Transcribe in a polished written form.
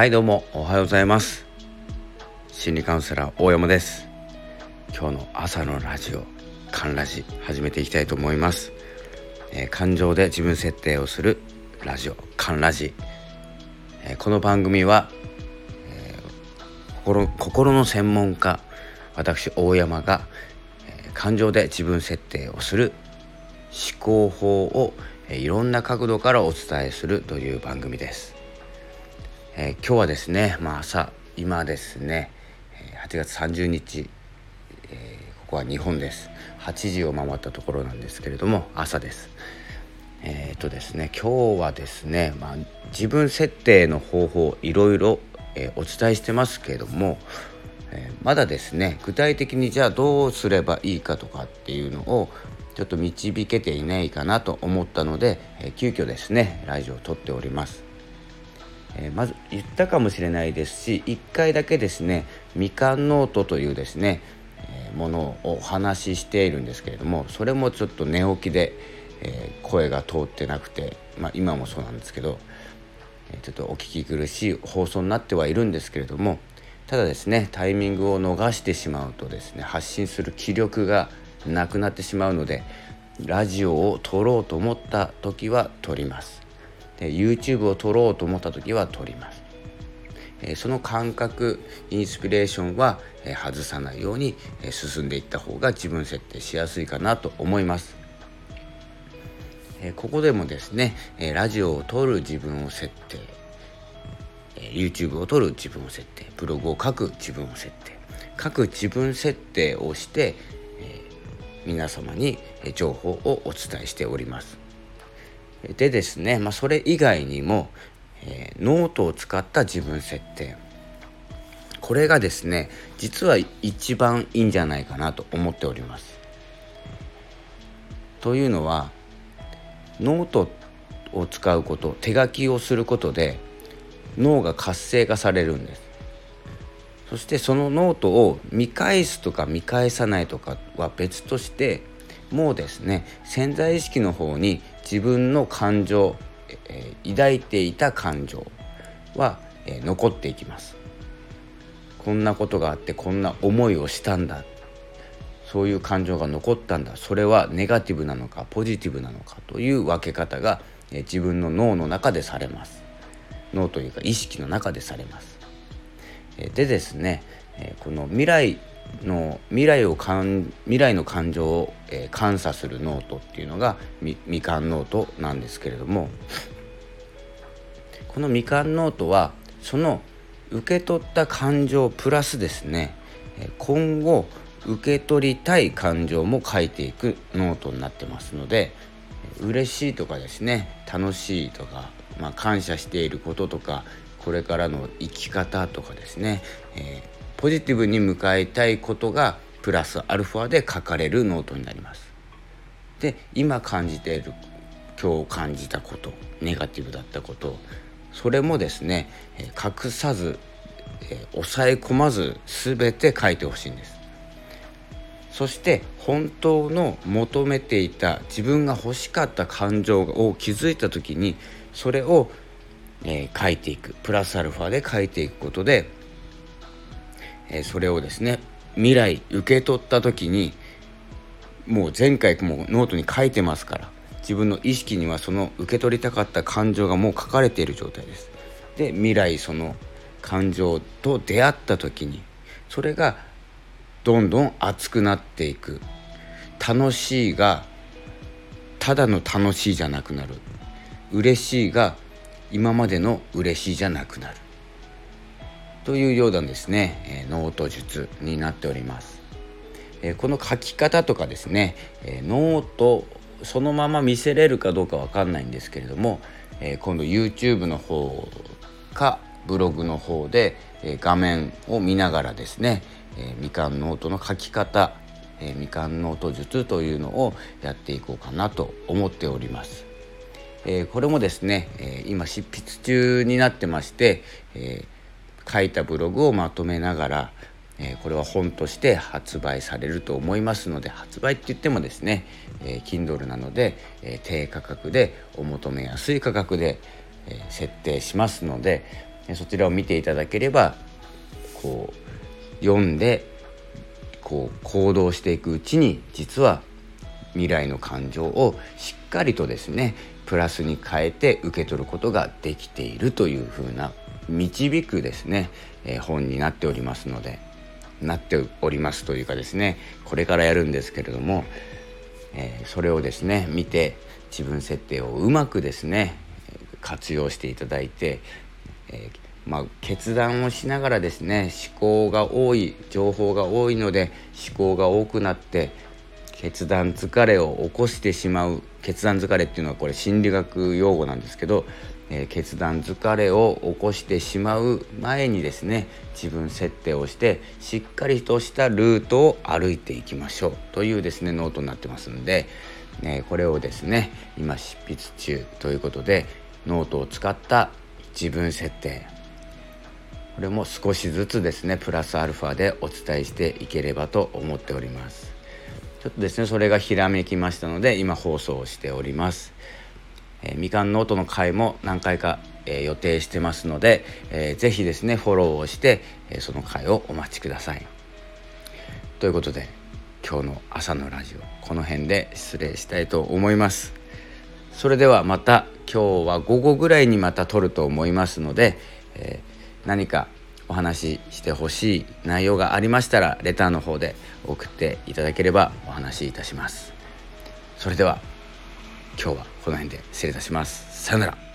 はいどうもおはようございます。心理カウンセラー大山です。今日の朝のラジオカンラジ始めていきたいと思います。感情で自分設定をするラジオカンラジ、この番組は、心の専門家私大山が、感情で自分設定をする思考法を、いろんな角度からお伝えするという番組です。今日はですね、今ですね8月30日、ここは日本です。8時を回ったところなんですけれども朝です。今日はですね、自分設定の方法いろいろお伝えしてますけれども、まだですね具体的にじゃあどうすればいいかとかっていうのをちょっと導けていないかなと思ったので、急遽ですねラジオを撮っております。まず言ったかもしれないですし、1回だけですねみかんノートというですね、ものをお話ししているんですけれども、それもちょっと寝起きで、声が通ってなくて、今もそうなんですけど、ちょっとお聞き苦しい放送になってはいるんですけれども、ただですねタイミングを逃してしまうとですね発信する気力がなくなってしまうので、ラジオを撮ろうと思った時は撮ります。YouTube を撮ろうと思った時は撮ります。その感覚、インスピレーションは外さないように進んでいった方が自分設定しやすいかなと思います。ここでもですね、ラジオを撮る自分を設定、YouTube を撮る自分を設定、ブログを書く自分を設定、各自分設定をして皆様に情報をお伝えしております。でですね、それ以外にも、ノートを使った自分設定、これがですね実は一番いいんじゃないかなと思っております。というのはノートを使うこと、手書きをすることで脳が活性化されるんです。そしてそのノートを見返すとか見返さないとかは別として、もうですね潜在意識の方に自分の感情、抱いていた感情は、残っていきます。こんなことがあってこんな思いをしたんだ、そういう感情が残ったんだ、それはネガティブなのかポジティブなのかという分け方が、自分の脳の中でされます。脳というか意識の中でされます。でですね、この未来の感情を、観察するノートっていうのが みかんノートなんですけれども、このみかんノートはその受け取った感情プラスですね、今後受け取りたい感情も書いていくノートになってますので、嬉しいとかですね、楽しいとか、感謝していることとか、これからの生き方とかですね、ポジティブに向かいたいことがプラスアルファで書かれるノートになります。で、今感じている、今日感じたこと、ネガティブだったこと、それもですね隠さず、抑え込まず全て書いてほしいんです。そして本当の求めていた、自分が欲しかった感情を気づいた時にそれを、書いていく、プラスアルファで書いていくことで、それをですね未来受け取った時に、もう前回もノートに書いてますから、自分の意識にはその受け取りたかった感情がもう書かれている状態です。で、未来その感情と出会った時にそれがどんどん熱くなっていく。楽しいがただの楽しいじゃなくなる、嬉しいが今までの嬉しいじゃなくなるというようなですね、ノート術になっております。この書き方とかですね、ノートそのまま見せれるかどうかわかんないんですけれども、今度 YouTube の方かブログの方で、画面を見ながらですね、みかんノートの書き方、みかんノート術というのをやっていこうかなと思っております。これもですね、今執筆中になってまして、書いたブログをまとめながら、これは本として発売されると思いますので、発売って言ってもですね、Kindle なので、低価格でお求めやすい価格で、設定しますので、そちらを見ていただければ、こう読んでこう行動していくうちに、実は未来の感情をしっかりとですねプラスに変えて受け取ることができているというふうな導くですね、本になっておりますので、なっておりますというかですね、これからやるんですけれども、それをですね見て自分設定をうまくですね活用していただいて、決断をしながらですね、思考が多い、情報が多いので思考が多くなって決断疲れを起こしてしまう。決断疲れっていうのはこれ心理学用語なんですけど、決断疲れを起こしてしまう前にですね、自分設定をしてしっかりとしたルートを歩いていきましょうというですねノートになってますので、これをですね今執筆中ということで、ノートを使った自分設定、これも少しずつですねプラスアルファでお伝えしていければと思っております。ちょっとですねそれがひらめきましたので今放送をしております。みかんノートの回も何回か、予定してますので、ぜひですねフォローをして、その回をお待ちください。ということで今日の朝のラジオ、この辺で失礼したいと思います。それではまた、今日は午後ぐらいにまた撮ると思いますので、何かお話ししてほしい内容がありましたらレターの方で送っていただければお話しいたします。それでは今日はこの辺で失礼いたします。さよなら。